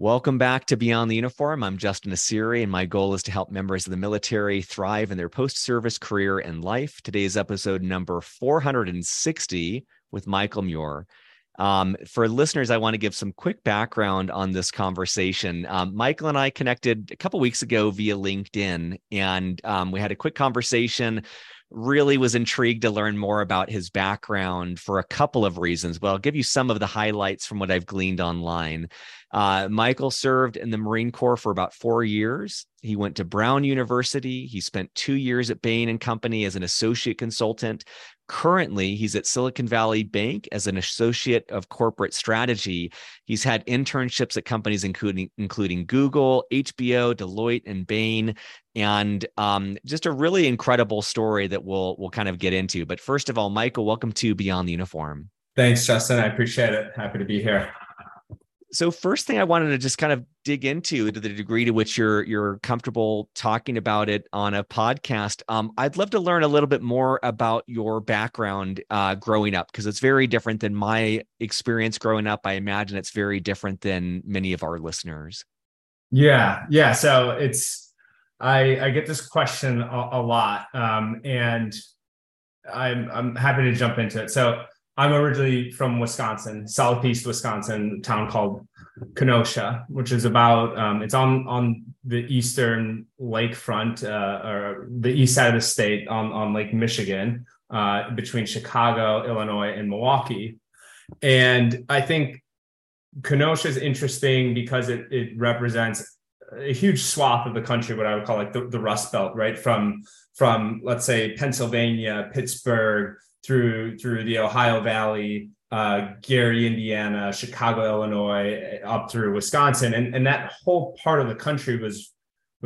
Welcome back to Beyond the Uniform. I'm Justin Assiri, and my goal is to help members of the military thrive in their post-service career and life. Today's episode number 460 with Michael Muir. For listeners, I want to give some quick background on this conversation. Michael and I connected a couple weeks ago via LinkedIn, and we had a quick conversation. Really was intrigued to learn more about his background for a couple of reasons, but I'll give you some of the highlights from what I've gleaned online. Michael served in the Marine Corps for about 4 years. He went to Brown University. He spent 2 years at Bain and Company as an associate consultant. Currently, he's at Silicon Valley Bank as an associate of corporate strategy. He's had internships at companies including Google, HBO, Deloitte, and Bain, and just a really incredible story that we'll kind of get into. But first of all, Michael, welcome to Beyond the Uniform. Thanks, Justin. I appreciate it. Happy to be here. So first thing I wanted to just kind of dig into, to the degree to which you're comfortable talking about it on a podcast, I'd love to learn a little bit more about your background growing up, because it's very different than my experience growing up. I imagine it's very different than many of our listeners. Yeah. So it's I get this question a lot, and I'm happy to jump into it. So I'm originally from Wisconsin, southeast Wisconsin, a town called Kenosha, which is about, it's on the eastern lakefront, or the east side of the state on Lake Michigan, between Chicago, Illinois, and Milwaukee. And I think Kenosha is interesting because it represents a huge swath of the country, what I would call like the Rust Belt, right? From let's say Pennsylvania, Pittsburgh, through the Ohio Valley, Gary, Indiana, Chicago, Illinois, up through Wisconsin. And that whole part of the country was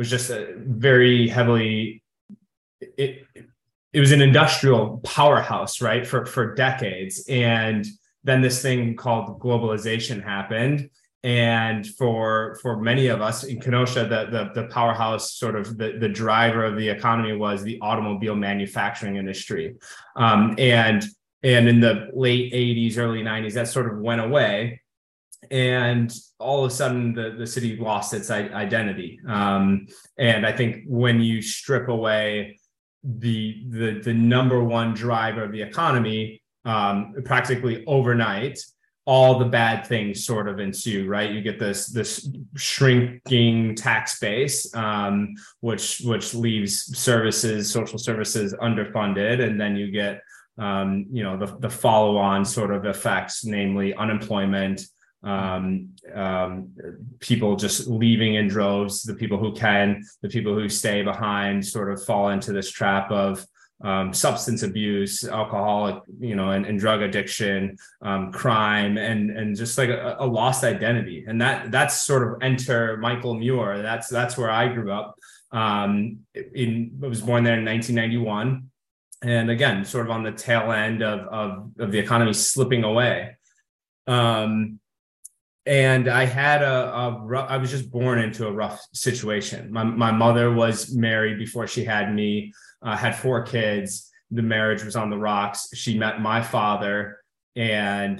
just a very heavily, it was an industrial powerhouse, right, for decades. And then this thing called globalization happened. And for many of us in Kenosha, the powerhouse, sort of the driver of the economy, was the automobile manufacturing industry. And in the late 80s, early 90s, that sort of went away. And all of a sudden, the city lost its identity. And I think when you strip away the number one driver of the economy, practically overnight, all the bad things sort of ensue, right? You get this shrinking tax base, which leaves services, social services, underfunded, and then you get the follow-on sort of effects, namely unemployment, people just leaving in droves. The people who can, the people who stay behind, sort of fall into this trap of substance abuse, alcoholic, and drug addiction, crime, and just like a lost identity. And that's sort of enter Michael Muir. That's where I grew up. I was born there in 1991. And again, sort of on the tail end of the economy slipping away. And I had I was just born into a rough situation. My mother was married before she had me, had 4 kids. The marriage was on the rocks. She met my father, and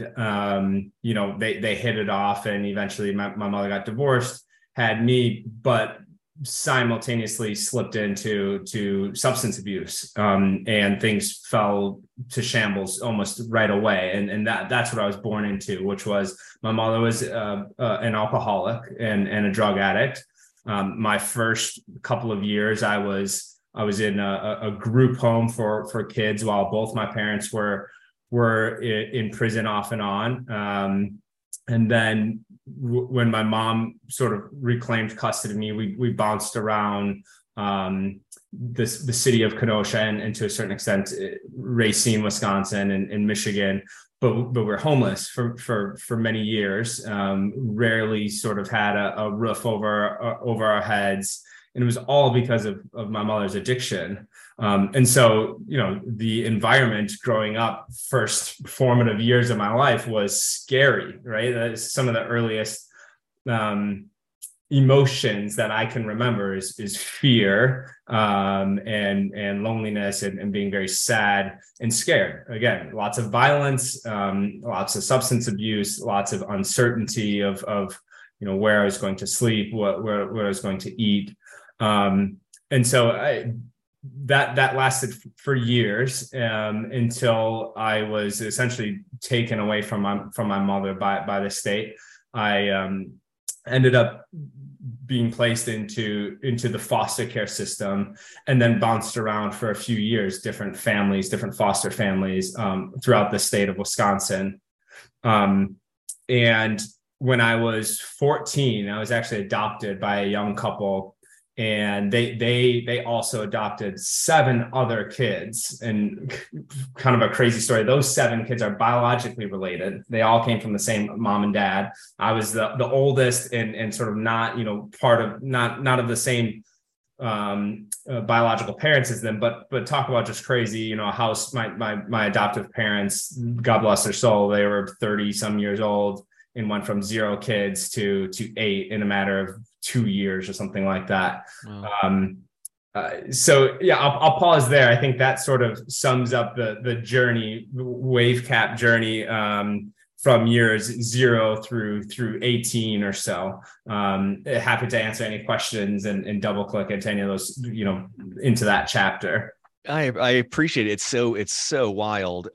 they hit it off, and eventually my mother got divorced, had me, but simultaneously slipped into substance abuse, and things fell to shambles almost right away. And that's what I was born into, which was my mother was an alcoholic and a drug addict. My first couple of years, I was in a group home for kids while both my parents were in prison off and on. And then when my mom sort of reclaimed custody of me, we bounced around the city of Kenosha and to a certain extent Racine, Wisconsin, and Michigan, but we're homeless for many years. Rarely sort of had a roof over our heads, and it was all because of my mother's addiction. And so, the environment growing up, first formative years of my life, was scary, right? That is some of the earliest emotions that I can remember is fear, and loneliness, and being very sad and scared. Again, lots of violence, lots of substance abuse, lots of uncertainty of you know, where I was going to sleep, where I was going to eat. And so that lasted for years, until I was essentially taken away from my mother by the state. I ended up being placed into the foster care system, and then bounced around for a few years, different foster families throughout the state of Wisconsin. And when I was 14, I was actually adopted by a young couple, and they also adopted 7 other kids. And kind of a crazy story, those 7 kids are biologically related. They all came from the same mom and dad. I was the oldest and sort of not, you know, part of not of the same biological parents as them, but talk about just crazy, you know, a house. My adoptive parents, God bless their soul, they were 30 some years old and went from 0 kids to 8 in a matter of 2 years or something like that. Wow. So yeah, I'll pause there. I think that sort of sums up the journey, wave cap journey, from years 0 through 18 or so. Happy to answer any questions and double click into any of those, you know, into that chapter. I appreciate it. It's so wild.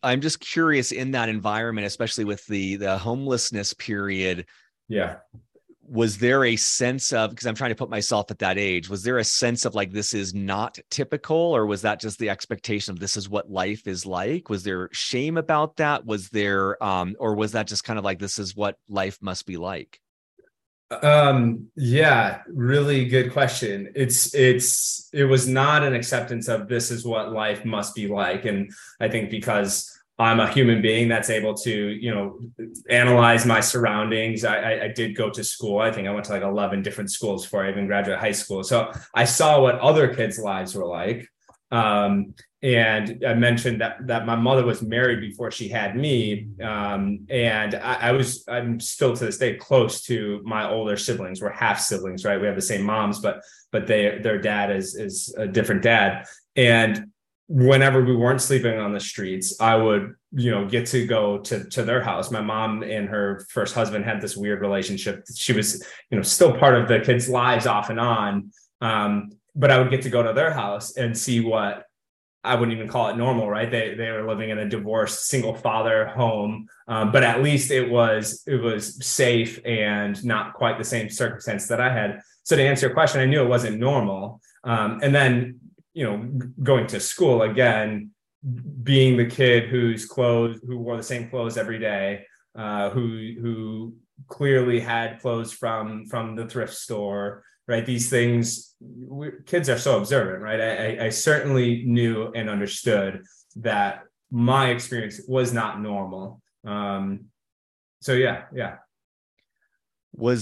I'm just curious, in that environment, especially with the homelessness period. Yeah. Was there a sense of, because I'm trying to put myself at that age, was there a sense of like, this is not typical? Or was that just the expectation of this is what life is like? Was there shame about that? Was there, or was that just kind of like, this is what life must be like? Yeah, really good question. It was not an acceptance of this is what life must be like. And I think because I'm a human being that's able to, you know, analyze my surroundings. I did go to school. I think I went to like 11 different schools before I even graduated high school. So I saw what other kids' lives were like. And I mentioned that my mother was married before she had me. And I'm still to this day close to my older siblings. We're half siblings, right? We have the same moms, but their dad is a different dad. And whenever we weren't sleeping on the streets, I would, you know, get to go to their house. My mom and her first husband had this weird relationship. She was, you know, still part of the kids' lives off and on. But I would get to go to their house and see what I wouldn't even call it normal, right? They were living in a divorced single father home, but at least it was safe and not quite the same circumstance that I had. So to answer your question, I knew it wasn't normal. And then, you know, going to school again, being the kid who wore the same clothes every day, who clearly had clothes from the thrift store, right? These things, kids are so observant, right? I certainly knew and understood that my experience was not normal. So yeah. What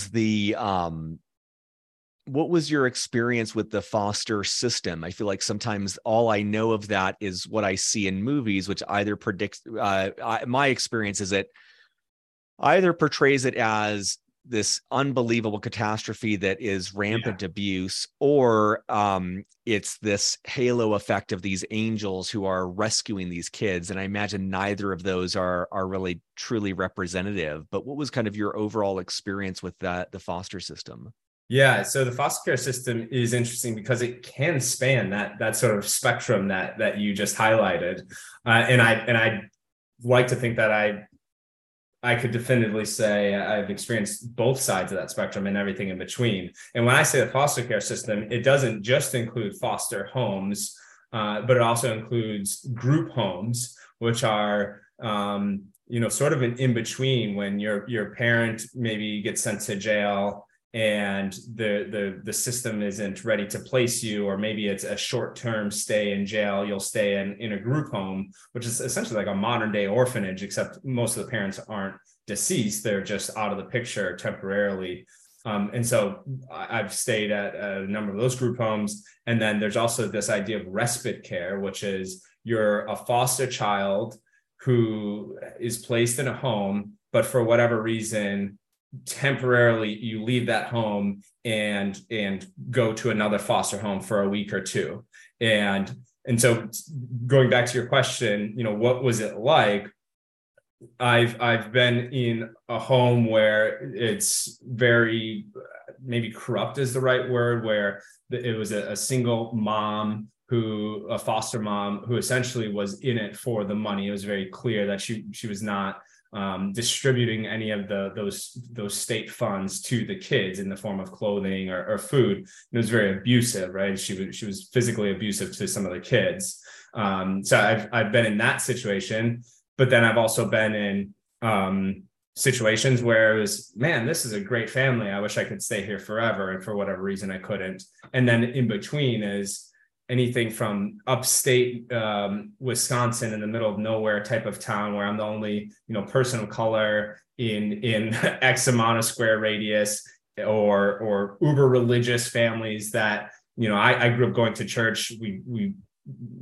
was your experience with the foster system? I feel like sometimes all I know of that is what I see in movies, which either predicts, my experience is it either portrays it as this unbelievable catastrophe that is rampant abuse, or it's this halo effect of these angels who are rescuing these kids. And I imagine neither of those are really truly representative, but what was kind of your overall experience with the foster system? Yeah. So the foster care system is interesting because it can span that sort of spectrum that you just highlighted. And I like to think that I could definitively say I've experienced both sides of that spectrum and everything in between. And when I say the foster care system, it doesn't just include foster homes, but it also includes group homes, which are, you know, sort of an in-between when your parent maybe gets sent to jail and the system isn't ready to place you, or maybe it's a short-term stay in jail. You'll stay in a group home, which is essentially like a modern day orphanage, except most of the parents aren't deceased. They're just out of the picture temporarily. And so I've stayed at a number of those group homes. And then there's also this idea of respite care, which is you're a foster child who is placed in a home, but for whatever reason, temporarily you leave that home and go to another foster home for a week or two. And so going back to your question, you know, what was it like? I've been in a home where it's very, maybe corrupt is the right word, where it was a single mom who, a foster mom, who essentially was in it for the money. It was very clear that she was not distributing any of those state funds to the kids in the form of clothing or food. And it was very abusive, right? She was physically abusive to some of the kids. So I've been in that situation. But then I've also been in situations where it was, man, this is a great family. I wish I could stay here forever. And for whatever reason, I couldn't. And then in between is anything from upstate Wisconsin in the middle of nowhere type of town where I'm the only, person of color in X amount of square radius, or uber religious families that, I grew up going to church.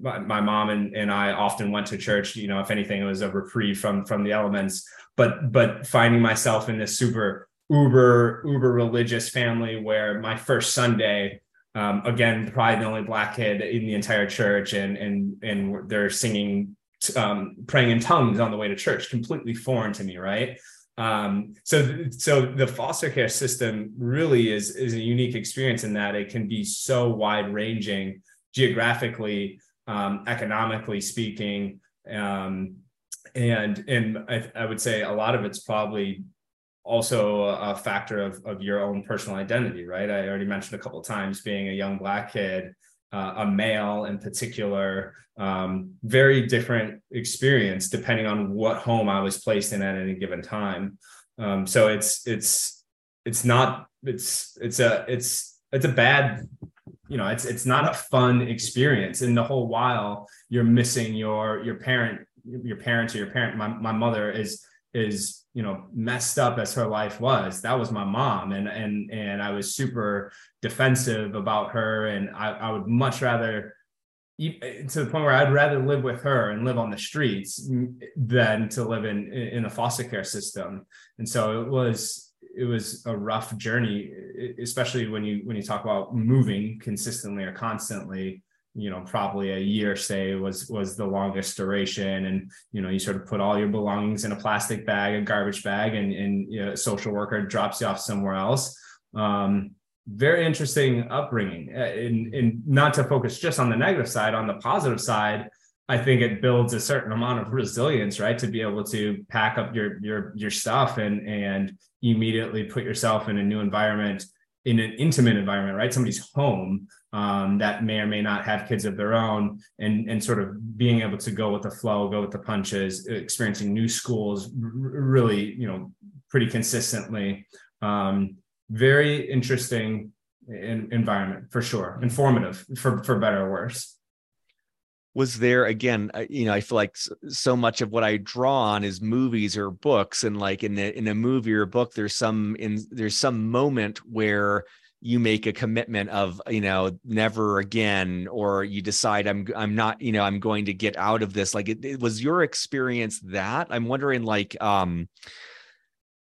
My mom and I often went to church, if anything, it was a reprieve from the elements, but finding myself in this super uber religious family where my first Sunday, again, probably the only black kid in the entire church, and they're singing, praying in tongues on the way to church, completely foreign to me. Right. So the foster care system really is a unique experience in that it can be so wide ranging geographically, economically speaking, and I would say a lot of it's probably also a factor of your own personal identity, right? I already mentioned a couple of times being a young black kid, a male in particular, very different experience depending on what home I was placed in at any given time. So it's a bad. It's not a fun experience, and the whole while you're missing your parents. My mother is messed up as her life was. That was my mom, and I was super defensive about her, and I would much rather, to the point where I'd rather live with her and live on the streets than to live in a foster care system. And so it was a rough journey, especially when you talk about moving consistently or constantly, probably a year, say, was the longest duration. And, you sort of put all your belongings in a plastic bag, a garbage bag, and a social worker drops you off somewhere else. Very interesting upbringing, and not to focus just on the negative side, on the positive side, I think it builds a certain amount of resilience, right? To be able to pack up your stuff and immediately put yourself in a new environment, in an intimate environment, right? Somebody's home that may or may not have kids of their own, and sort of being able to go with the flow, go with the punches, experiencing new schools really, pretty consistently. Very interesting environment for sure. Informative for better or worse. Was there, again, I feel like so much of what I draw on is movies or books, and like in a movie or book, there's some moment where you make a commitment of, never again, or you decide I'm not, I'm going to get out of this. Like it was your experience that I'm wondering, like,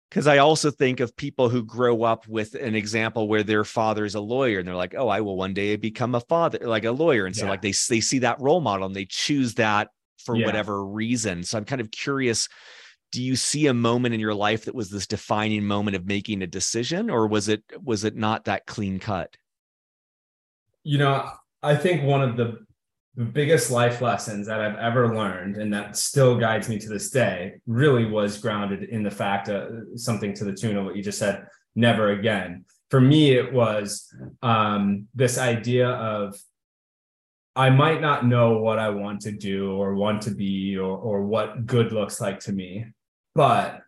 because I also think of people who grow up with an example where their father's a lawyer, and they're like, oh, I will one day become a father, like a lawyer. And so like they see that role model and they choose that for whatever reason. So I'm kind of curious, do you see a moment in your life that was this defining moment of making a decision, or was it not that clean cut? I think one of the biggest life lessons that I've ever learned, and that still guides me to this day, really was grounded in the fact of something to the tune of what you just said, never again. For me, it was this idea of, I might not know what I want to do or want to be, or what good looks like to me, but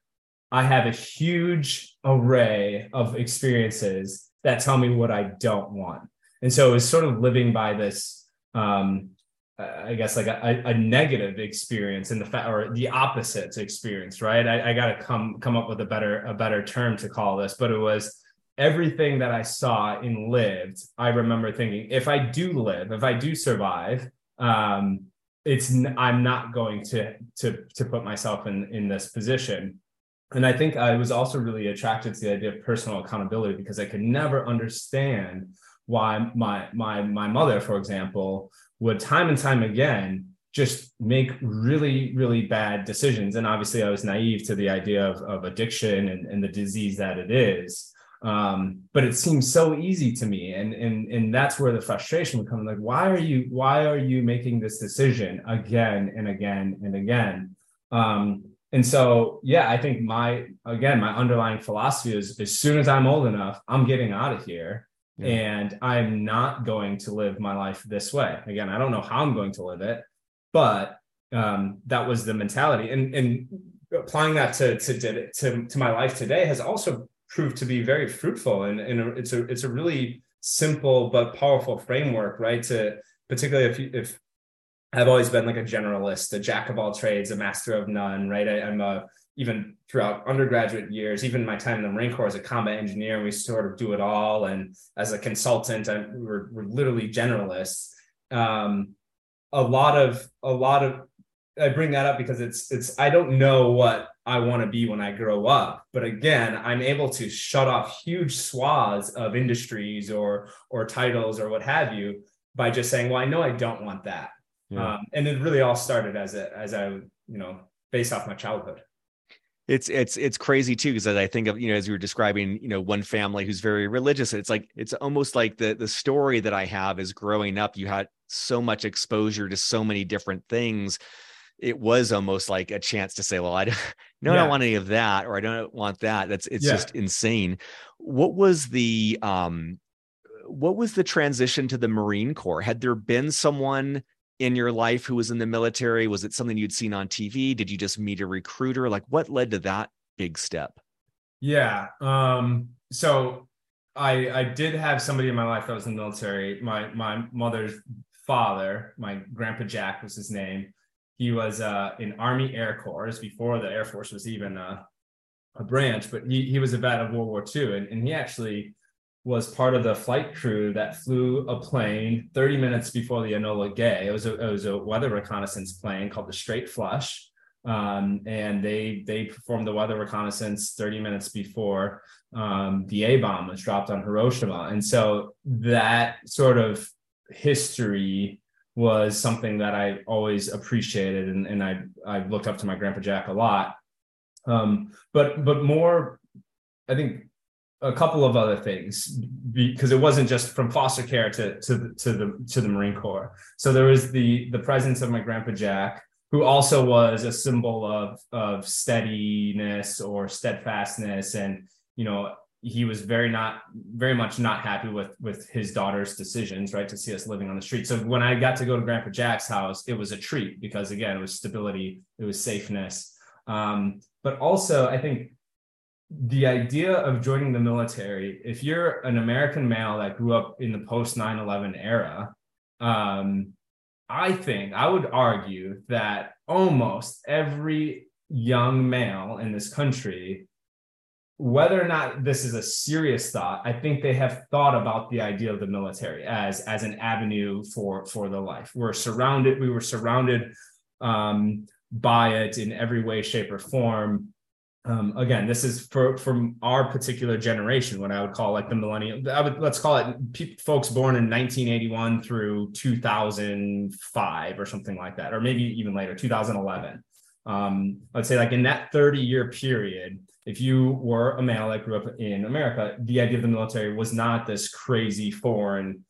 I have a huge array of experiences that tell me what I don't want. And so it was sort of living by this, I guess, like a negative experience, and the opposite experience, right? I got to come up with a better term to call this, but it was everything that I saw and lived. I remember thinking, if I do survive, I'm not going to put myself in this position. And I think I was also really attracted to the idea of personal accountability, because I could never understand why my mother, for example, would time and time again just make really, really bad decisions. And obviously I was naive to the idea of addiction and the disease that it is. But it seems so easy to me. And that's where the frustration would come. Like, why are you making this decision again and again and again? And so, yeah, I think my underlying philosophy is as soon as I'm old enough, I'm getting out of here. Yeah. And I'm not going to live my life this way. Again, I don't know how I'm going to live it, but that was the mentality. And applying that to my life today has also proved to be very fruitful. And it's a really simple but powerful framework, right? To particularly if I've always been like a generalist, a jack of all trades, a master of none, right? I'm even throughout undergraduate years, even my time in the Marine Corps as a combat engineer, and we sort of do it all. And as a consultant, we're literally generalists. I bring that up because it's I don't know what I want to be when I grow up, but again, I'm able to shut off huge swaths of industries or titles or what have you by just saying, well, I know I don't want that. Yeah. And it really all started as I based off my childhood. It's crazy too, because as I think of, as you were describing, one family who's very religious, it's almost like the story that I have is growing up, you had so much exposure to so many different things. It was almost like a chance to say, well, I don't want any of that, or I don't want that. It's just insane. What was the transition to the Marine Corps? Had there been someone in your life who was in the military? Was it something you'd seen on TV? Did you just meet a recruiter? Like, what led to that big step? Yeah. So I did have somebody in my life that was in the military. My mother's father, my grandpa Jack was his name. He was in Army Air Corps before the Air Force was even a branch, but he was a vet of World War II. And he actually was part of the flight crew that flew a plane 30 minutes before the Enola Gay. It was a weather reconnaissance plane called the Straight Flush. And they performed the weather reconnaissance 30 minutes before the A-bomb was dropped on Hiroshima. And so that sort of history was something that I always appreciated. And I looked up to my grandpa Jack a lot. But more, I think, a couple of other things, because it wasn't just from foster care to the Marine Corps. So there was the presence of my grandpa Jack, who also was a symbol of steadiness or steadfastness. And, he was very much not happy with his daughter's decisions, right? To see us living on the street. So when I got to go to grandpa Jack's house, it was a treat because again, it was stability, it was safeness. But also I think, the idea of joining the military, if you're an American male that grew up in the post 9/11 era, I would argue that almost every young male in this country, whether or not this is a serious thought, I think they have thought about the idea of the military as an avenue for the life. We were surrounded by it in every way, shape, or form. Again, this is from our particular generation, what I would call like the millennial. Let's call it folks born in 1981 through 2005 or something like that, or maybe even later, 2011. I'd say like in that 30-year period, if you were a male that grew up in America, the idea of the military was not this crazy foreign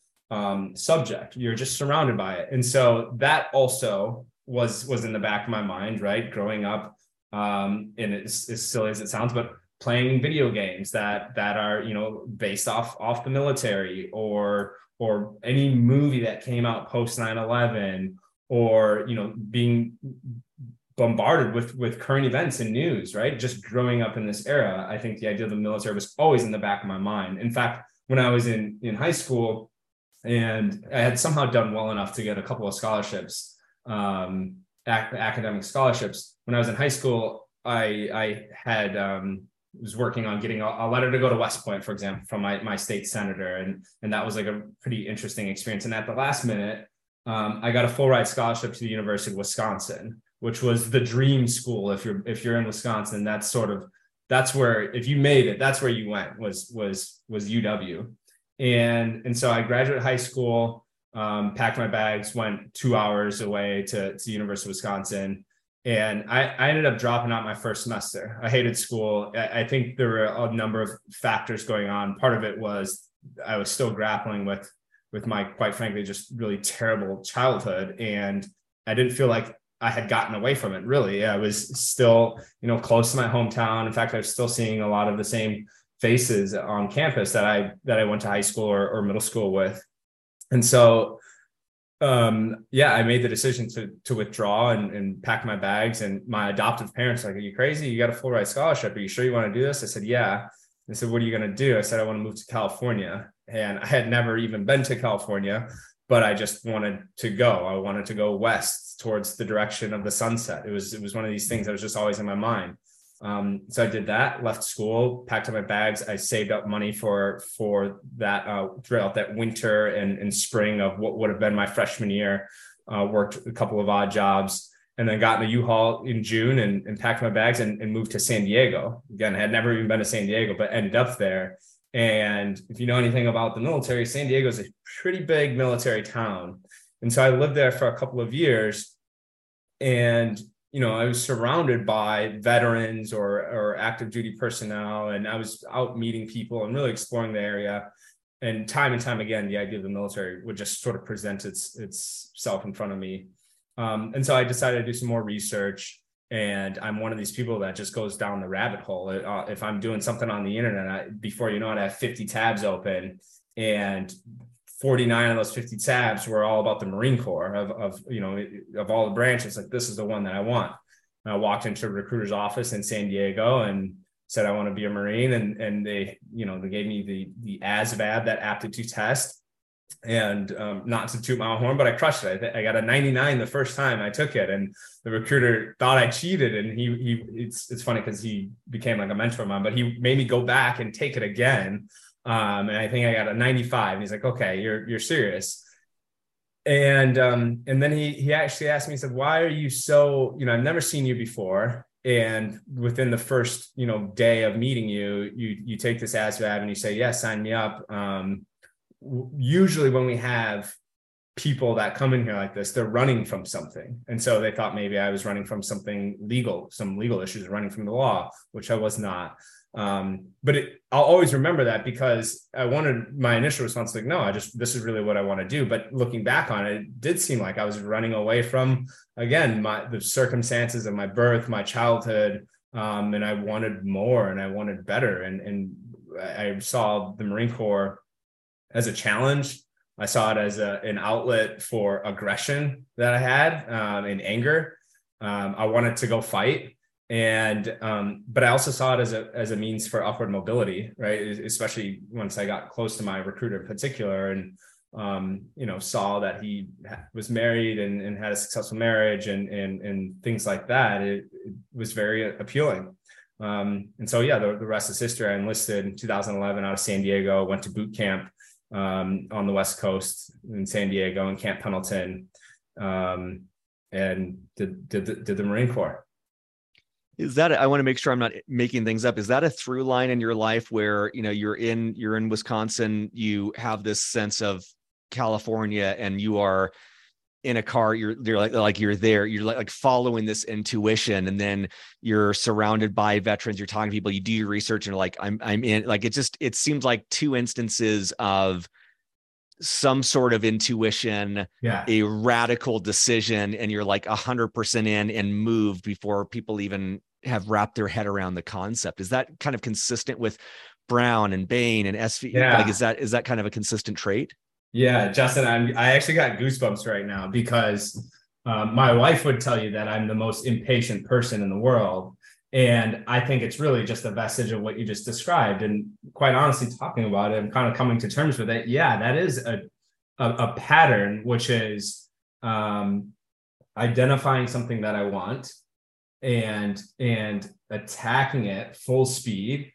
subject. You're just surrounded by it. And so that also was in the back of my mind, right? Growing up. And it's as silly as it sounds, but playing video games that are, based off the military or any movie that came out post 9/11 or, being bombarded with current events and news, right? Just growing up in this era, I think the idea of the military was always in the back of my mind. In fact, when I was in high school and I had somehow done well enough to get a couple of scholarships, academic scholarships. When I was in high school, I was working on getting a letter to go to West Point, for example, from my state senator. And that was like a pretty interesting experience. And at the last minute, I got a full ride scholarship to the University of Wisconsin, which was the dream school. If you're in Wisconsin, that's where, if you made it, that's where you went was UW. And so I graduated high school. packed my bags, went 2 hours away to University of Wisconsin. And I ended up dropping out my first semester. I hated school. I think there were a number of factors going on. Part of it was I was still grappling with my, quite frankly, just really terrible childhood. And I didn't feel like I had gotten away from it, really. I was still, close to my hometown. In fact, I was still seeing a lot of the same faces on campus that I went to high school or middle school with. And so, I made the decision to withdraw and pack my bags. And my adoptive parents were like, "Are you crazy? You got a full ride scholarship. Are you sure you want to do this?" I said, "Yeah." They said, "What are you going to do?" I said, "I want to move to California." And I had never even been to California, but I just wanted to go. I wanted to go west towards the direction of the sunset. It was one of these things that was just always in my mind. So I did that, left school, packed up my bags. I saved up money for that throughout that winter and spring of what would have been my freshman year. Worked a couple of odd jobs, and then got in a U-Haul in June and packed my bags and moved to San Diego. Again, I had never even been to San Diego, but ended up there. And if you know anything about the military, San Diego is a pretty big military town. And so I lived there for a couple of years, and I was surrounded by veterans or active duty personnel, and I was out meeting people and really exploring the area. And time again, the idea of the military would just sort of present itself in front of me. And so I decided to do some more research. And I'm one of these people that just goes down the rabbit hole. If I'm doing something on the internet, before you know it, I have 50 tabs open, and 49 of those 50 tabs were all about the Marine Corps of all the branches. Like, this is the one that I want. And I walked into a recruiter's office in San Diego and said, "I want to be a Marine." And they, they gave me the ASVAB, that aptitude test, and not to toot my own horn, but I crushed it. I got a 99 the first time I took it. And the recruiter thought I cheated. And it's funny because he became like a mentor of mine, but he made me go back and take it again. And I think I got a 95, and he's like, "Okay, you're serious." And then he actually asked me, he said, "Why are you so, I've never seen you before. And within the first, day of meeting you, you take this ASVAB and you say, 'Yeah, sign me up.'" Usually when we have people that come in here like this, they're running from something. And so they thought maybe I was running from something legal, some legal issues, running from the law, which I was not. But I'll always remember that, because I wanted my initial response like, "No, this is really what I want to do." But looking back on it, it did seem like I was running away from, again, the circumstances of my birth, my childhood. And I wanted more, and I wanted better. And I saw the Marine Corps as a challenge. I saw it as an outlet for aggression that I had, and anger. I wanted to go fight. But I also saw it as a means for upward mobility, right? Especially once I got close to my recruiter in particular, and, saw that he was married and had a successful marriage and things like that. It was very appealing. And so, the rest is history. I enlisted in 2011 out of San Diego, went to boot camp, on the West Coast in San Diego, in Camp Pendleton, and did the Marine Corps. Is that, I want to make sure I'm not making things up, is that a through line in your life where, you're in Wisconsin, you have this sense of California, and you are in a car, you're following this intuition, and then you're surrounded by veterans, you're talking to people, you do your research, and you're like, I'm in, like, it seems like two instances of some sort of intuition, a radical decision, and you're like 100% in and moved before people even have wrapped their head around the concept. Is that kind of consistent with Brown and Bain and SV? Yeah. Like, is that kind of a consistent trait? Yeah, Justin, I actually got goosebumps right now, because my wife would tell you that I'm the most impatient person in the world. And I think it's really just a vestige of what you just described. And quite honestly, talking about it, I'm kind of coming to terms with it. Yeah, that is a pattern, which is identifying something that I want and attacking it full speed.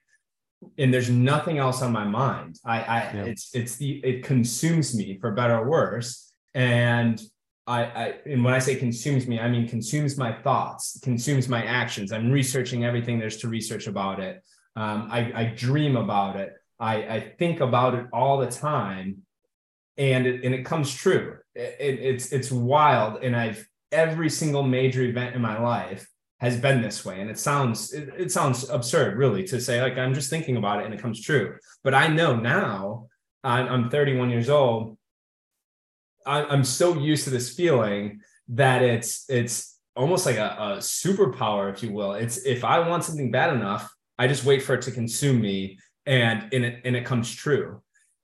And there's nothing else on my mind. It consumes me, for better or worse. And and when I say consumes me, I mean consumes my thoughts, consumes my actions. I'm researching everything there's to research about it. I dream about it. I think about it all the time. and it comes true. It's wild. And every single major event in my life has been this way. And it sounds absurd, really, to say, like, I'm just thinking about it and it comes true. But I know now, I'm 31 years old, I'm so used to this feeling that it's almost like a superpower, if you will. It's, if I want something bad enough, I just wait for it to consume me, and it comes true.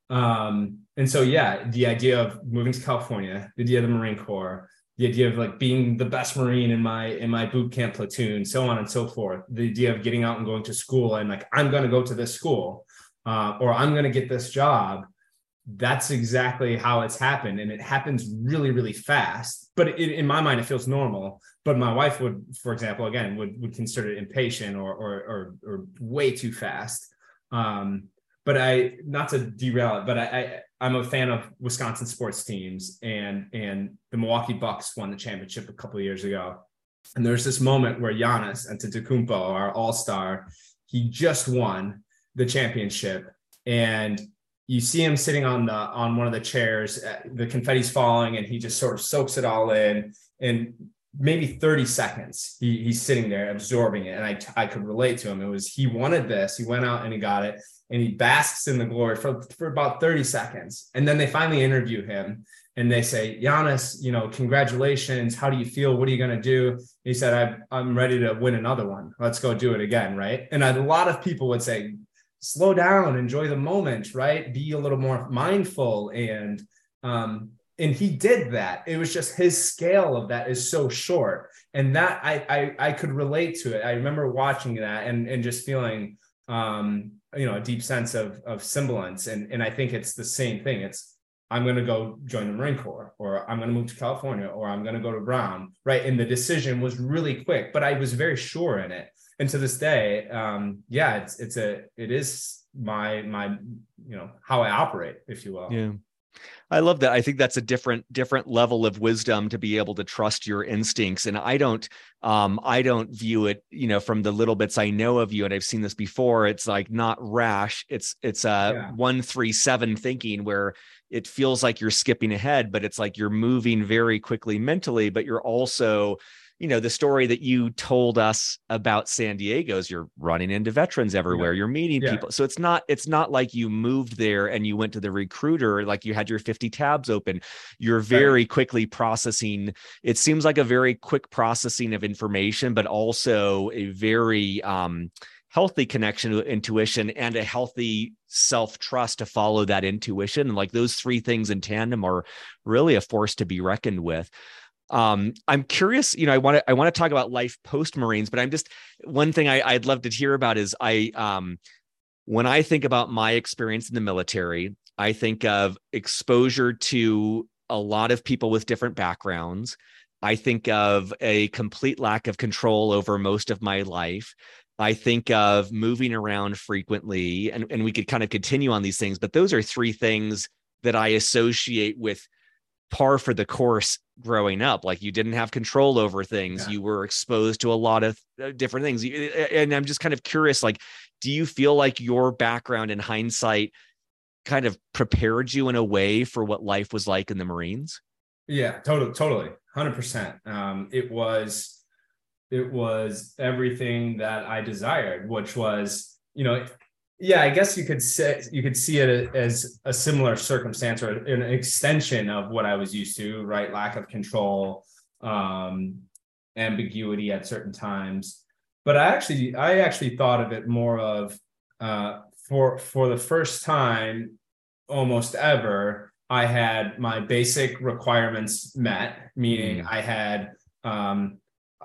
And so, yeah, the idea of moving to California, the idea of the Marine Corps, the idea of like being the best Marine in my boot camp platoon, so on and so forth, the idea of getting out and going to school and like, I'm going to go to this school, or I'm going to get this job. That's exactly how it's happened. And it happens really, really fast. But in my mind, it feels normal. But my wife would, for example, again, would consider it impatient or way too fast. But not to derail it, but I'm a fan of Wisconsin sports teams, and the Milwaukee Bucks won the championship a couple of years ago. And there's this moment where Giannis Antetokounmpo, our all-star, he just won the championship, and you see him sitting on one of the chairs, the confetti's falling, and he just sort of soaks it all in. And maybe 30 seconds, he's sitting there absorbing it. And I could relate to him. It was, he wanted this, he went out and he got it, and he basks in the glory for about 30 seconds. And then they finally interview him and they say, Giannis, congratulations. How do you feel? What are you going to do? And he said, I'm ready to win another one. Let's go do it again. Right. And a lot of people would say, slow down, enjoy the moment, right? Be a little more mindful. And he did that. It was just his scale of that is so short. And that I could relate to it. I remember watching that and just feeling, a deep sense of semblance. And I think it's the same thing. It's, I'm going to go join the Marine Corps, or I'm going to move to California, or I'm going to go to Brown, right? And the decision was really quick, but I was very sure in it. And to this day, it is my how I operate, if you will. Yeah, I love that. I think that's a different level of wisdom to be able to trust your instincts. And I don't view it, from the little bits I know of you, and I've seen this before. It's like not rash. It's 1-3-7 thinking, where it feels like you're skipping ahead, but it's like you're moving very quickly mentally, but you're also, the story that you told us about San Diego is you're running into veterans everywhere. Yeah. You're meeting people. So it's not like you moved there and you went to the recruiter, like you had your 50 tabs open. You're very quickly processing. It seems like a very quick processing of information, but also a very healthy connection to intuition and a healthy self-trust to follow that intuition. And like those three things in tandem are really a force to be reckoned with. I'm curious, I want to talk about life post Marines, but one thing I'd love to hear about is when I think about my experience in the military, I think of exposure to a lot of people with different backgrounds. I think of a complete lack of control over most of my life. I think of moving around frequently, and we could kind of continue on these things, but those are three things that I associate with par for the course growing up. Like you didn't have control over things. Yeah. You were exposed to a lot of different things. And I'm just kind of curious, like, do you feel like your background in hindsight kind of prepared you in a way for what life was like in the Marines? Yeah, totally. 100%. It was everything that I desired, which was, yeah, I guess you could see it as a similar circumstance or an extension of what I was used to, right? Lack of control, ambiguity at certain times. But I actually thought of it more of for the first time almost ever, I had my basic requirements met, meaning I had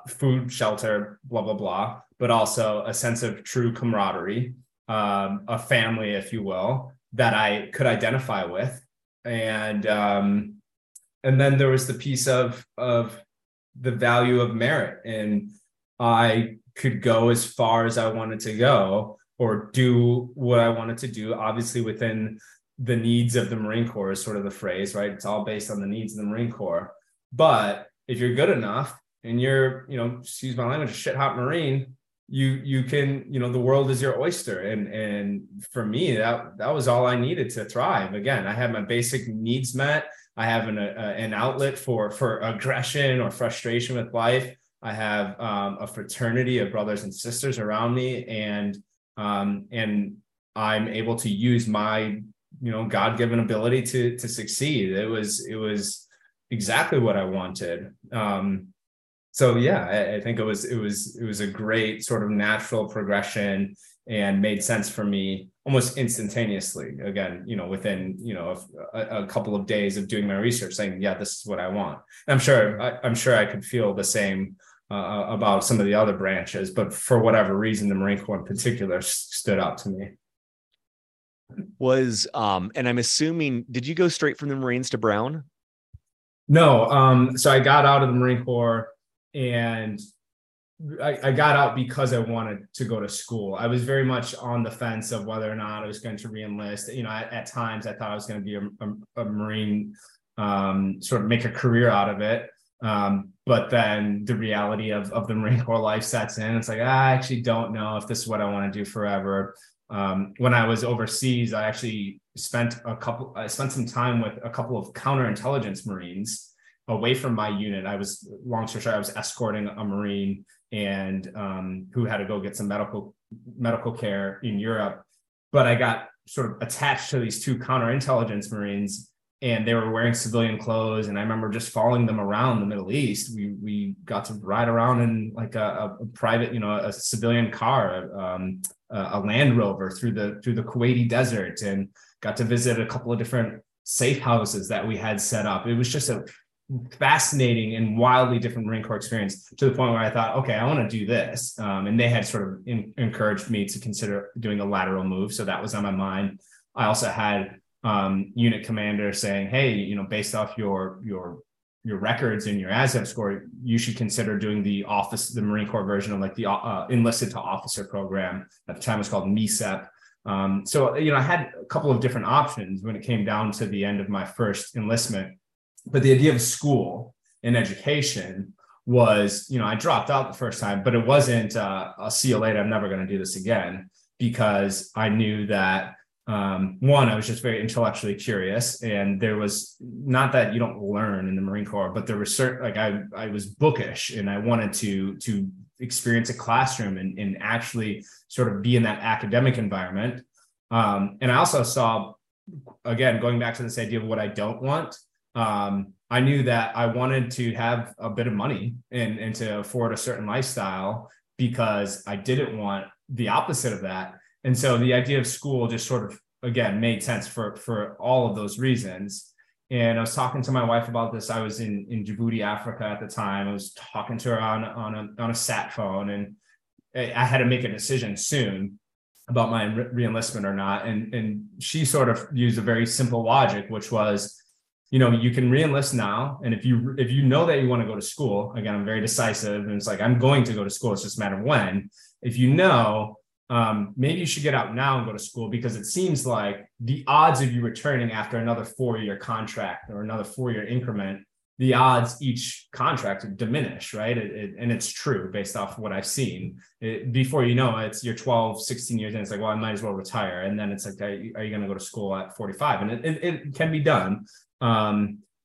food, shelter, blah, blah, blah, but also a sense of true camaraderie. A family, if you will, that I could identify with. And then there was the piece of the value of merit, and I could go as far as I wanted to go or do what I wanted to do, obviously within the needs of the Marine Corps is sort of the phrase, right? It's all based on the needs of the Marine Corps. But if you're good enough and you're, excuse my language, a shit hot Marine, you can, you know, the world is your oyster. And for me, that was all I needed to thrive. Again, I had my basic needs met. I have an outlet for aggression or frustration with life. I have a fraternity of brothers and sisters around me, and I'm able to use my, you know, God-given ability to succeed. It was exactly what I wanted. So yeah, I think it was a great sort of natural progression and made sense for me almost instantaneously. Again, you know, within, you know, a couple of days of doing my research, saying, yeah, this is what I want. And I'm sure I could feel the same about some of the other branches, but for whatever reason, the Marine Corps in particular stood out to me. Was, and I'm assuming, did you go straight from the Marines to Brown? No. So I got out of the Marine Corps, and I got out because I wanted to go to school. I was very much on the fence of whether or not I was going to reenlist. You know, at times I thought I was going to be a Marine, sort of make a career out of it. But then the reality of the Marine Corps life sets in. It's like, I actually don't know if this is what I want to do forever. When I was overseas, I actually spent some time with a couple of counterintelligence Marines away from my unit. I was, long story short, I was escorting a Marine and who had to go get some medical care in Europe. But I got sort of attached to these two counterintelligence Marines, and they were wearing civilian clothes. And I remember just following them around the Middle East. We got to ride around in like a private, you know, a civilian car, a Land Rover through the Kuwaiti desert, and got to visit a couple of different safe houses that we had set up. It was just a fascinating and wildly different Marine Corps experience, to the point where I thought, okay, I want to do this. And they had sort of encouraged me to consider doing a lateral move. So that was on my mind. I also had unit commander saying, hey, you know, based off your records and your ASVAB score, you should consider doing the Marine Corps version of like the enlisted to officer program. At the time it was called MESEP. So, you know, I had a couple of different options when it came down to the end of my first enlistment. But the idea of school and education was, you know, I dropped out the first time, but it wasn't, I'll see you later, I'm never going to do this again, because I knew that, one, I was just very intellectually curious, and there was, not that you don't learn in the Marine Corps, but there was certain, like I was bookish, and I wanted to experience a classroom and actually sort of be in that academic environment. And I also saw, again, going back to this idea of what I don't want, I knew that I wanted to have a bit of money and to afford a certain lifestyle, because I didn't want the opposite of that. And so the idea of school just sort of, again, made sense for all of those reasons. And I was talking to my wife about this. I was in Djibouti, Africa at the time. I was talking to her on a sat phone, and I had to make a decision soon about my reenlistment or not. And she sort of used a very simple logic, which was, you know, you can reenlist now, and if you know that you want to go to school, again, I'm very decisive, and it's like, I'm going to go to school. It's just a matter of when. If you know, maybe you should get out now and go to school, because it seems like the odds of you returning after another 4-year contract or another 4-year increment, the odds each contract diminish, right? And it's true based off what I've seen. Before you know it, you're 12, 16 years in. It's like, well, I might as well retire. And then it's like, are you going to go to school at 45? And it can be done.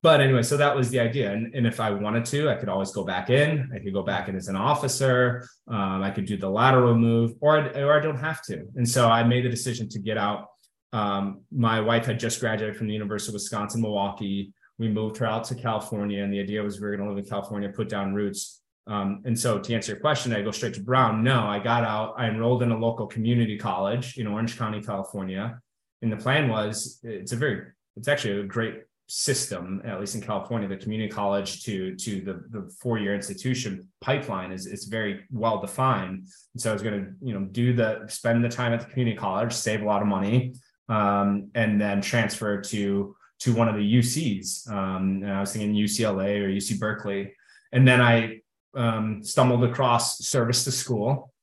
But anyway, so that was the idea. And if I wanted to, I could always go back in. I could go back in as an officer. I could do the lateral move, or I don't have to. And so I made the decision to get out. My wife had just graduated from the University of Wisconsin, Milwaukee. We moved her out to California, and the idea was we were going to live in California, put down roots. And so to answer your question, I go straight to Brown. No, I got out. I enrolled in a local community college in Orange County, California. And the plan was, it's actually a great system, at least in California, the community college to the 4-year institution pipeline is very well defined. And so I was going to, you know, spend the time at the community college, save a lot of money, and then transfer to one of the UCs. And I was thinking UCLA or UC Berkeley. And then I stumbled across Service to School,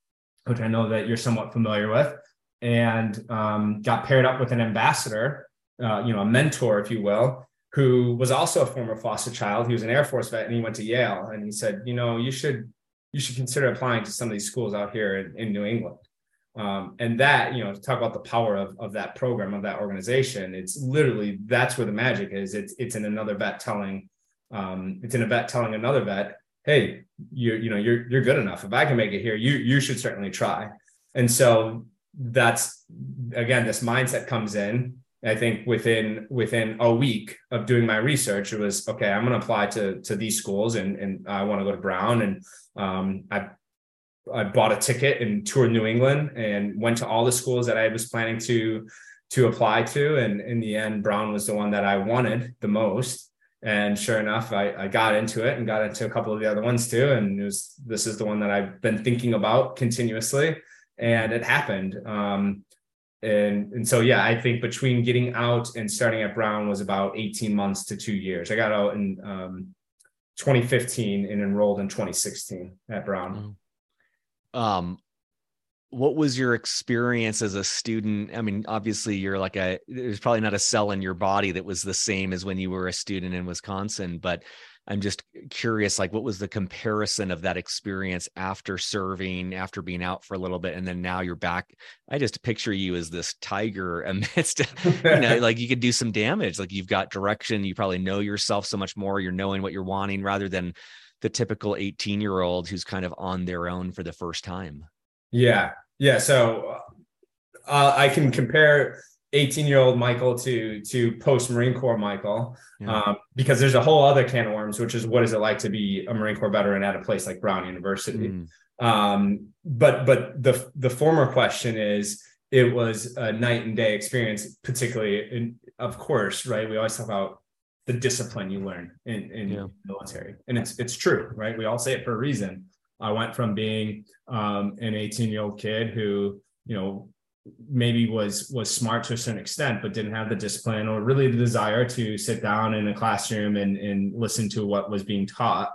which I know that you're somewhat familiar with, and got paired up with an ambassador, you know, a mentor, if you will, who was also a former foster child. He was an Air Force vet, and he went to Yale. And he said, you know, you should you should consider applying to some of these schools out here in New England. And that, you know, to talk about the power of that program, of that organization, it's literally, that's where the magic is. It's in another vet telling, it's in a vet telling another vet, hey, you're good enough. If I can make it here, you should certainly try. And so that's, again, this mindset comes in. I think within a week of doing my research, it was, okay, I'm going to apply to these schools and I want to go to Brown. And, I bought a ticket and toured New England and went to all the schools that I was planning to apply to. And in the end, Brown was the one that I wanted the most. And sure enough, I got into it and got into a couple of the other ones too. And this is the one that I've been thinking about continuously, and it happened. And so, yeah, I think between getting out and starting at Brown was about 18 months to 2 years. I got out in 2015 and enrolled in 2016 at Brown. Mm-hmm. What was your experience as a student? I mean, obviously you're like there's probably not a cell in your body that was the same as when you were a student in Wisconsin, but I'm just curious, like, what was the comparison of that experience after serving, after being out for a little bit, and then now you're back? I just picture you as this tiger amidst, you know, like you could do some damage. Like you've got direction, you probably know yourself so much more, you're knowing what you're wanting rather than the typical 18-year-old who's kind of on their own for the first time. Yeah. So I can compare 18-year-old Michael to post Marine Corps Michael, because there's a whole other can of worms, which is what is it like to be a Marine Corps veteran at a place like Brown University. But the former question is, it was a night and day experience, particularly in, of course, right? We always talk about the discipline you learn in the military. And it's true, right? We all say it for a reason. I went from being an 18-year-old kid who, you know, maybe was smart to a certain extent, but didn't have the discipline or really the desire to sit down in a classroom and listen to what was being taught,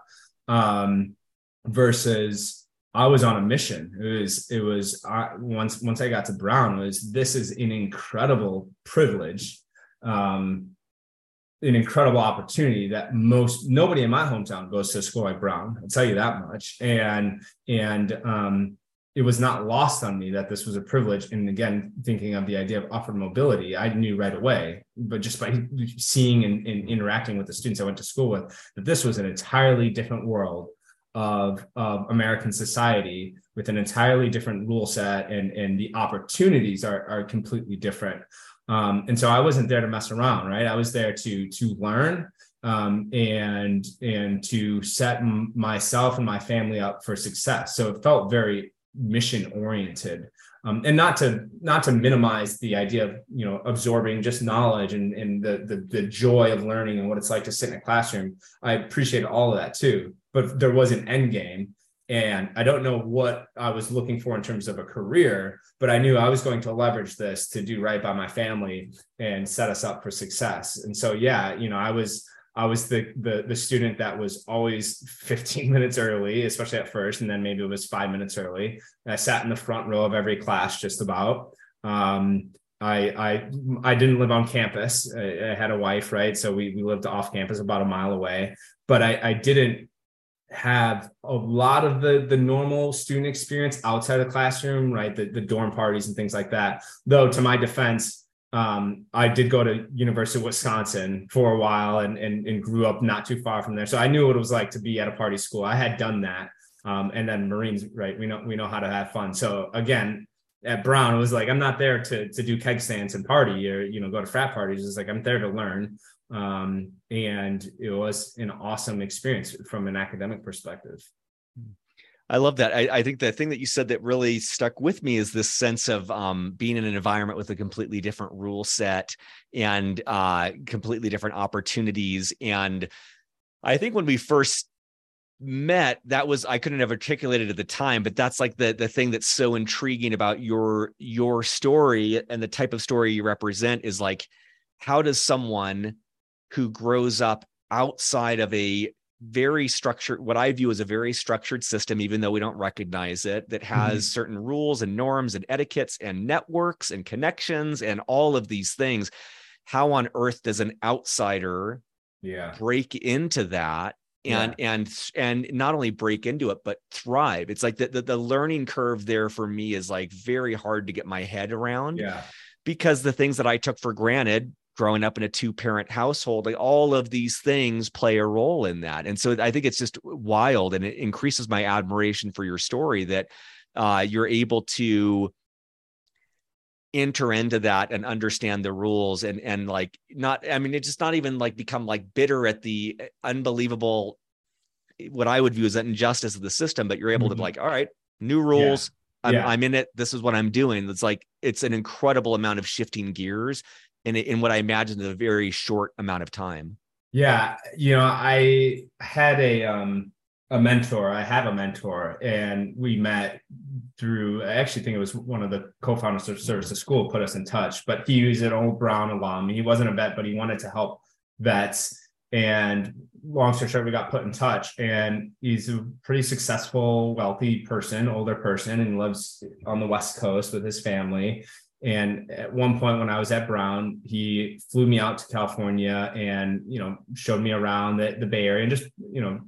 versus I was on a mission. Once I got to Brown, this is an incredible privilege, an incredible opportunity that nobody in my hometown goes to a school like Brown. I'll tell you that much. And it was not lost on me that this was a privilege. And again, thinking of the idea of upward mobility, I knew right away, but just by seeing and interacting with the students I went to school with, that this was an entirely different world of American society with an entirely different rule set, and the opportunities are completely different. And so I wasn't there to mess around, right? I was there to learn, and to set myself and my family up for success. So it felt very mission oriented, and not to minimize the idea of, you know, absorbing just knowledge and the joy of learning and what it's like to sit in a classroom. I appreciate all of that too, but there was an end game. And I don't know what I was looking for in terms of a career, but I knew I was going to leverage this to do right by my family and set us up for success. And so, yeah, you know, I was the student that was always 15 minutes early, especially at first, and then maybe it was 5 minutes early. And I sat in the front row of every class just about. I didn't live on campus. I had a wife, right? So we lived off campus about a mile away, but I didn't have a lot of the normal student experience outside of the classroom, right? The dorm parties and things like that. Though, to my defense, I did go to University of Wisconsin for a while and grew up not too far from there. So I knew what it was like to be at a party school. I had done that. And then Marines, right? We know how to have fun. So again, at Brown, it was like, I'm not there to do keg stands and party or, you know, go to frat parties. It's like, I'm there to learn. And it was an awesome experience from an academic perspective. I love that. I think the thing that you said that really stuck with me is this sense of being in an environment with a completely different rule set and completely different opportunities. And I think when we first met, that was, I couldn't have articulated at the time, but that's like the thing that's so intriguing about your story and the type of story you represent is like, how does someone who grows up outside of a very structured, what I view as a very structured system, even though we don't recognize it, that has certain rules and norms and etiquettes and networks and connections and all of these things, how on earth does an outsider break into that and not only break into it, but thrive. It's like the learning curve there for me is like very hard to get my head around, because the things that I took for granted growing up in a two-parent household, like all of these things play a role in that. And so I think it's just wild, and it increases my admiration for your story that you're able to enter into that and understand the rules and like not, I mean, it's just not even like become like bitter at the unbelievable, what I would view as an injustice of the system, but you're able to be like, all right, new rules. I'm in it. This is what I'm doing. It's like, it's an incredible amount of shifting gears in what I imagine is a very short amount of time. Yeah. You know, I had a mentor, and we met through, I actually think it was one of the co-founders of Service to School put us in touch, but he was an old Brown alum. He wasn't a vet, but he wanted to help vets. And long story short, we got put in touch, and he's a pretty successful, wealthy person, older person, and lives on the West Coast with his family. And at one point when I was at Brown, he flew me out to California and, you know, showed me around the Bay Area, and just, you know,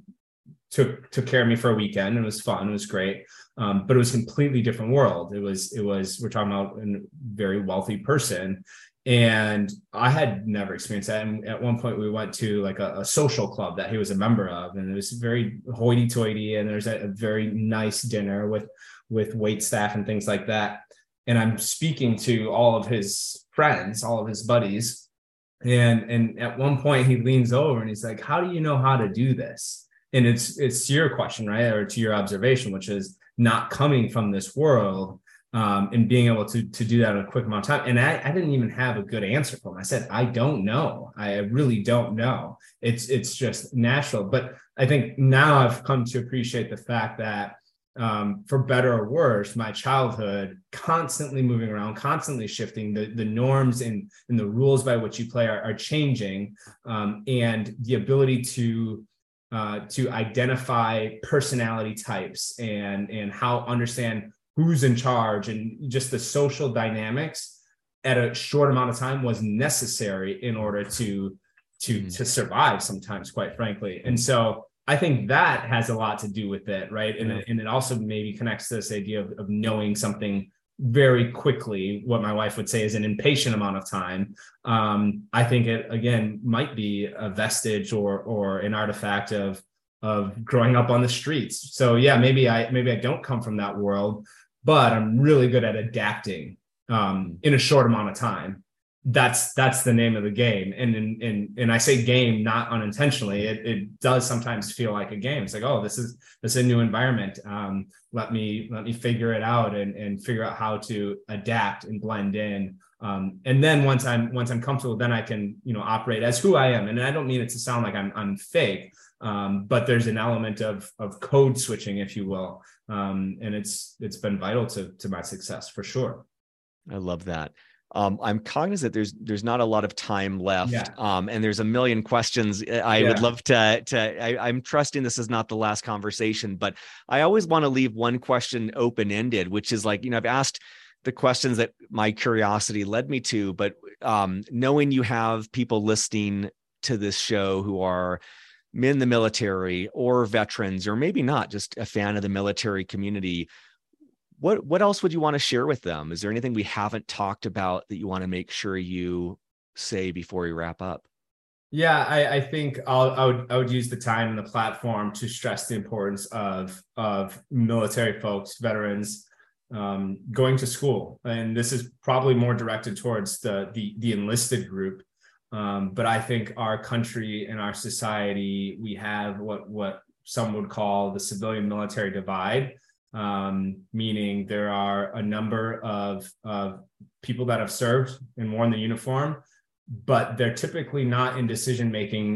took care of me for a weekend. It was fun. It was great. But it was a completely different world. It was, we're talking about a very wealthy person, and I had never experienced that. And at one point we went to like a social club that he was a member of, and it was very hoity-toity. And there's a very nice dinner with wait staff and things like that. And I'm speaking to all of his friends, all of his buddies. And at one point he leans over and he's like, how do you know how to do this? And it's your question, right? Or to your observation, which is not coming from this world and being able to do that in a quick amount of time. And I didn't even have a good answer for him. I said, I don't know. I really don't know. It's just natural. But I think now I've come to appreciate the fact that for better or worse, my childhood, constantly moving around, constantly shifting, the norms and the rules by which you play are changing. And the ability to identify personality types and how understand who's in charge and just the social dynamics at a short amount of time was necessary in order to survive sometimes, quite frankly. And so I think that has a lot to do with it, right? And it also maybe connects to this idea of knowing something very quickly, what my wife would say is an impatient amount of time. I think it, again, might be a vestige or an artifact of growing up on the streets. So yeah, maybe I don't come from that world, but I'm really good at adapting in a short amount of time. That's the name of the game. And I say game, not unintentionally. It does sometimes feel like a game. It's like, oh, this is a new environment. Let me figure it out and figure out how to adapt and blend in. And then once I'm comfortable, then I can, you know, operate as who I am. And I don't mean it to sound like I'm fake. But there's an element of code switching, if you will. And it's been vital to my success for sure. I love that. I'm cognizant there's not a lot of time left, and there's a million questions. I would love I'm trusting this is not the last conversation, but I always want to leave one question open-ended, which is like, you know, I've asked the questions that my curiosity led me to, but knowing you have people listening to this show who are men in the military or veterans, or maybe not, just a fan of the military community, What else would you want to share with them? Is there anything we haven't talked about that you want to make sure you say before we wrap up? Yeah, I think I would use the time and the platform to stress the importance of military folks, veterans, going to school. And this is probably more directed towards the enlisted group. But I think our country and our society, we have what some would call the civilian military divide. Meaning there are a number of people that have served and worn the uniform, but they're typically not in decision-making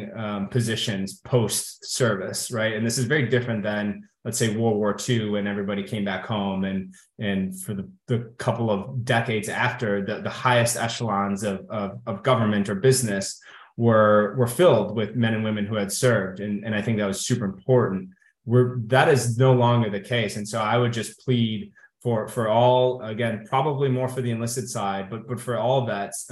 positions post-service, right? And this is very different than, let's say, World War II, when everybody came back home, and for the couple of decades after, the highest echelons of government or business were filled with men and women who had served. And I think that was super important. That is no longer the case. And so I would just plead for all, again, probably more for the enlisted side, but for all vets,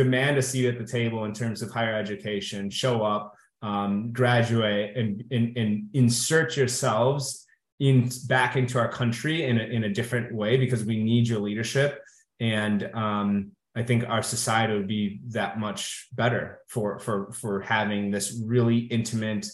demand a seat at the table in terms of higher education, show up, graduate and insert yourselves back into our country in a different way, because we need your leadership. And I think our society would be that much better for having this really intimate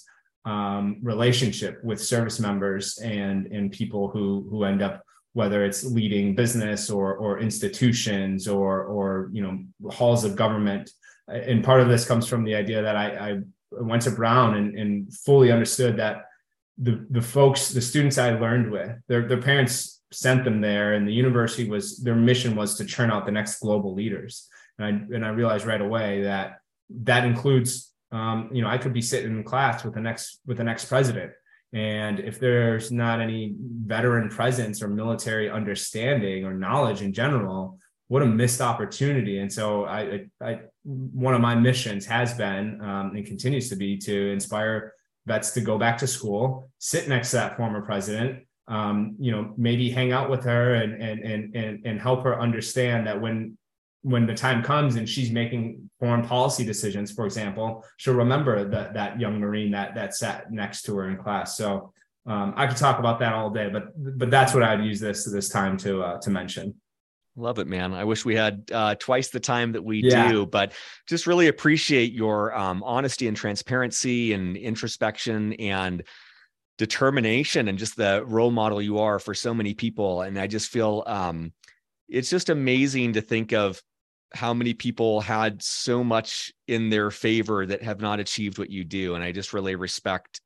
relationship with service members and people who end up, whether it's leading business or institutions or you know, halls of government. And part of this comes from the idea that I went to Brown and fully understood that the folks, the students I learned with, their parents sent them there, and the university was, their mission was to churn out the next global leaders. And I realized right away that includes, you know, I could be sitting in class with the next president. And if there's not any veteran presence or military understanding or knowledge in general, what a missed opportunity. And so I one of my missions has been, and continues to be, to inspire vets to go back to school, sit next to that former president, you know, maybe hang out with her and help her understand that when the time comes and she's making foreign policy decisions, for example, she'll remember that young Marine that sat next to her in class. So I could talk about that all day, but that's what I'd use this time to mention. Love it, man. I wish we had twice the time that we do, but just really appreciate your honesty and transparency and introspection and determination and just the role model you are for so many people. And I just feel it's just amazing to think of how many people had so much in their favor that have not achieved what you do. And I just really respect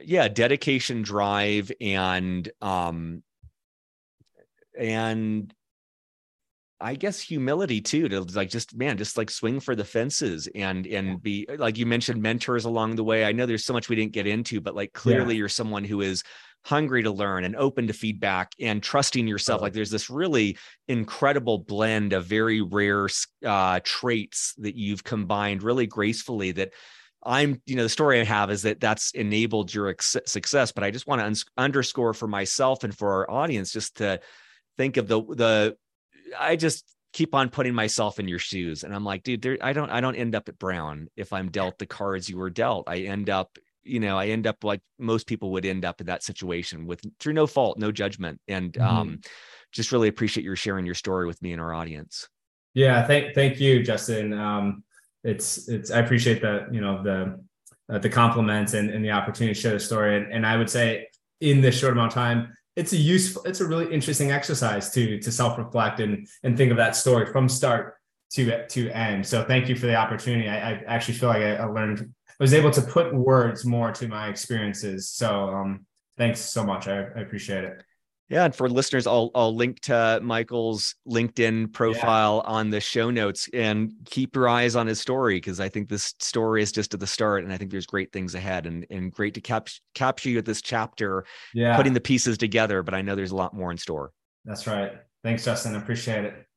dedication, drive, and I guess humility too, to like, just swing for the fences and be, like you mentioned, mentors along the way. I know there's so much we didn't get into, but like, clearly you're someone who is hungry to learn and open to feedback and trusting yourself. Like there's this really incredible blend of very rare traits that you've combined really gracefully that the story I have is that's enabled your success, but I just want to underscore for myself and for our audience, just to think of I just keep on putting myself in your shoes. And I'm like, dude, I don't end up at Brown if I'm dealt the cards you were dealt. I end up like most people would end up in that situation through no fault, no judgment. And just really appreciate your sharing your story with me and our audience. Yeah. Thank you, Justin. It's I appreciate the compliments and the opportunity to share the story. And I would say in this short amount of time, it's a really interesting exercise to self-reflect and think of that story from start to end. So thank you for the opportunity. I actually feel like I was able to put words more to my experiences. So thanks so much. I appreciate it. Yeah. And for listeners, I'll link to Michael's LinkedIn profile on the show notes, and keep your eyes on his story, because I think this story is just at the start, and I think there's great things ahead, and great to capture you at this chapter, putting the pieces together. But I know there's a lot more in store. That's right. Thanks, Justin. I appreciate it.